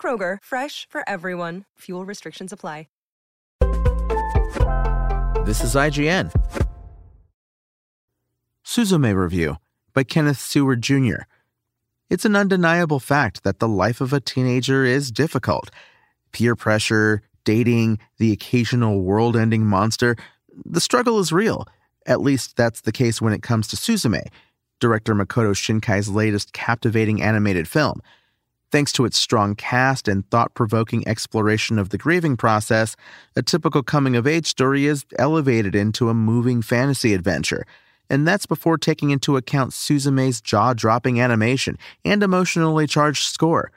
Kroger, fresh for everyone. Fuel restrictions apply. This is IGN. Suzume Review by Kenneth Seward Jr. It's an undeniable fact that the life of a teenager is difficult. Peer pressure, dating, the occasional world-ending monster, the struggle is real. At least that's the case when it comes to Suzume, director Makoto Shinkai's latest captivating animated film. Thanks to its strong cast and thought-provoking exploration of the grieving process, a typical coming-of-age story is elevated into a moving fantasy adventure. And that's before taking into account Suzume's jaw-dropping animation and emotionally charged score.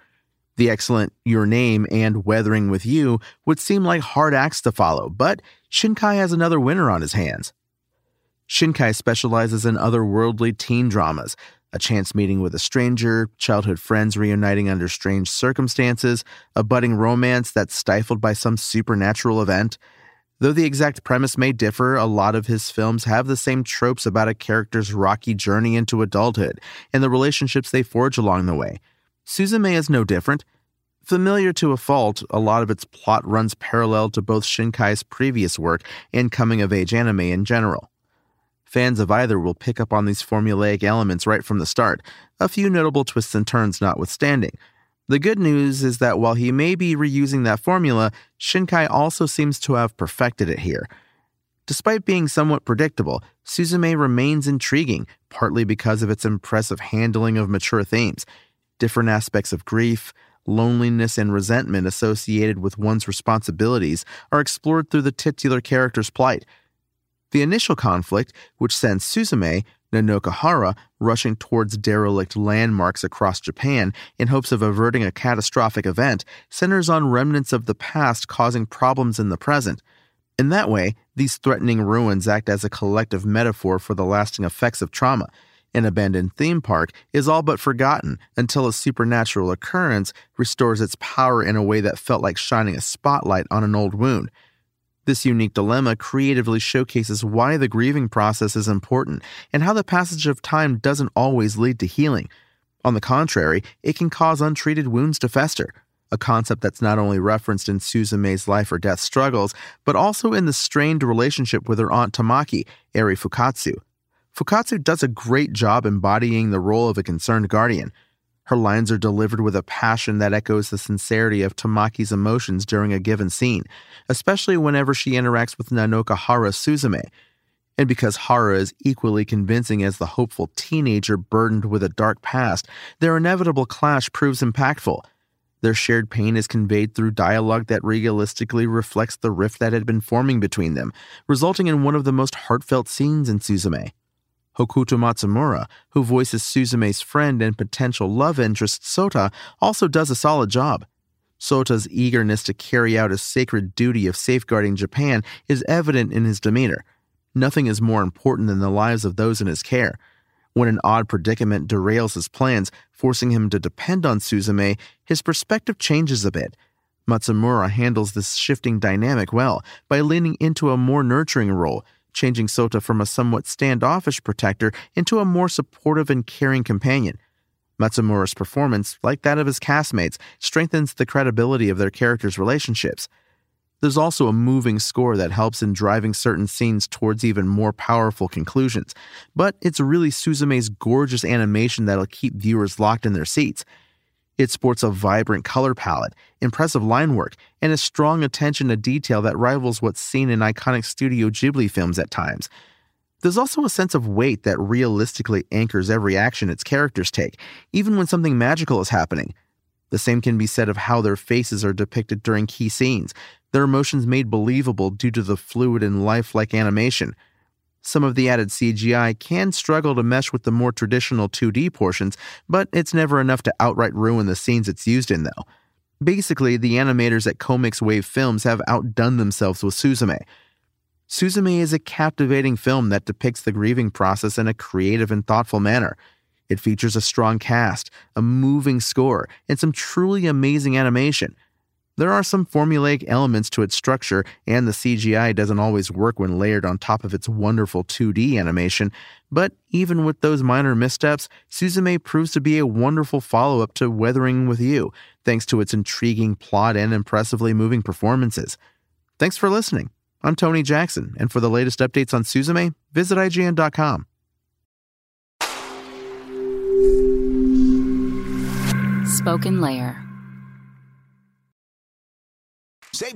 The excellent Your Name and Weathering With You would seem like hard acts to follow, but Shinkai has another winner on his hands. Shinkai specializes in otherworldly teen dramas, a chance meeting with a stranger, childhood friends reuniting under strange circumstances, a budding romance that's stifled by some supernatural event. Though the exact premise may differ, a lot of his films have the same tropes about a character's rocky journey into adulthood and the relationships they forge along the way. Suzume is no different. Familiar to a fault, a lot of its plot runs parallel to both Shinkai's previous work and coming-of-age anime in general. Fans of either will pick up on these formulaic elements right from the start, a few notable twists and turns notwithstanding. The good news is that while he may be reusing that formula, Shinkai also seems to have perfected it here. Despite being somewhat predictable, Suzume remains intriguing, partly because of its impressive handling of mature themes. Different aspects of grief, loneliness, and resentment associated with one's responsibilities are explored through the titular character's plight. The initial conflict, which sends Suzume, Nanoka Hara, rushing towards derelict landmarks across Japan in hopes of averting a catastrophic event, centers on remnants of the past causing problems in the present. In that way, these threatening ruins act as a collective metaphor for the lasting effects of trauma. An abandoned theme park is all but forgotten until a supernatural occurrence restores its power in a way that felt like shining a spotlight on an old wound. This unique dilemma creatively showcases why the grieving process is important and how the passage of time doesn't always lead to healing. On the contrary, it can cause untreated wounds to fester, a concept that's not only referenced in Suzume's life or death struggles, but also in the strained relationship with her aunt Tamaki, Eri Fukatsu. Fukatsu does a great job embodying the role of a concerned guardian. Her lines are delivered with a passion that echoes the sincerity of Tamaki's emotions during a given scene, especially whenever she interacts with Nanoka Hara's Suzume. And because Hara is equally convincing as the hopeful teenager burdened with a dark past, their inevitable clash proves impactful. Their shared pain is conveyed through dialogue that realistically reflects the rift that had been forming between them, resulting in one of the most heartfelt scenes in Suzume. Hokuto Matsumura, who voices Suzume's friend and potential love interest Sota, also does a solid job. Sota's eagerness to carry out his sacred duty of safeguarding Japan is evident in his demeanor. Nothing is more important than the lives of those in his care. When an odd predicament derails his plans, forcing him to depend on Suzume, his perspective changes a bit. Matsumura handles this shifting dynamic well by leaning into a more nurturing role, changing Sota from a somewhat standoffish protector into a more supportive and caring companion. Matsumura's performance, like that of his castmates, strengthens the credibility of their characters' relationships. There's also a moving score that helps in driving certain scenes towards even more powerful conclusions, but it's really Suzume's gorgeous animation that'll keep viewers locked in their seats. It sports a vibrant color palette, impressive line work, and a strong attention to detail that rivals what's seen in iconic Studio Ghibli films at times. There's also a sense of weight that realistically anchors every action its characters take, even when something magical is happening. The same can be said of how their faces are depicted during key scenes, their emotions made believable due to the fluid and lifelike animation. Some of the added CGI can struggle to mesh with the more traditional 2D portions, but it's never enough to outright ruin the scenes it's used in, though. Basically, the animators at Comix Wave Films have outdone themselves with Suzume. Suzume is a captivating film that depicts the grieving process in a creative and thoughtful manner. It features a strong cast, a moving score, and some truly amazing animation. There are some formulaic elements to its structure, and the CGI doesn't always work when layered on top of its wonderful 2D animation, but even with those minor missteps, Suzume proves to be a wonderful follow-up to Weathering With You, thanks to its intriguing plot and impressively moving performances. Thanks for listening. I'm Tony Jackson, and for the latest updates on Suzume, visit IGN.com. Spoken Layer. Save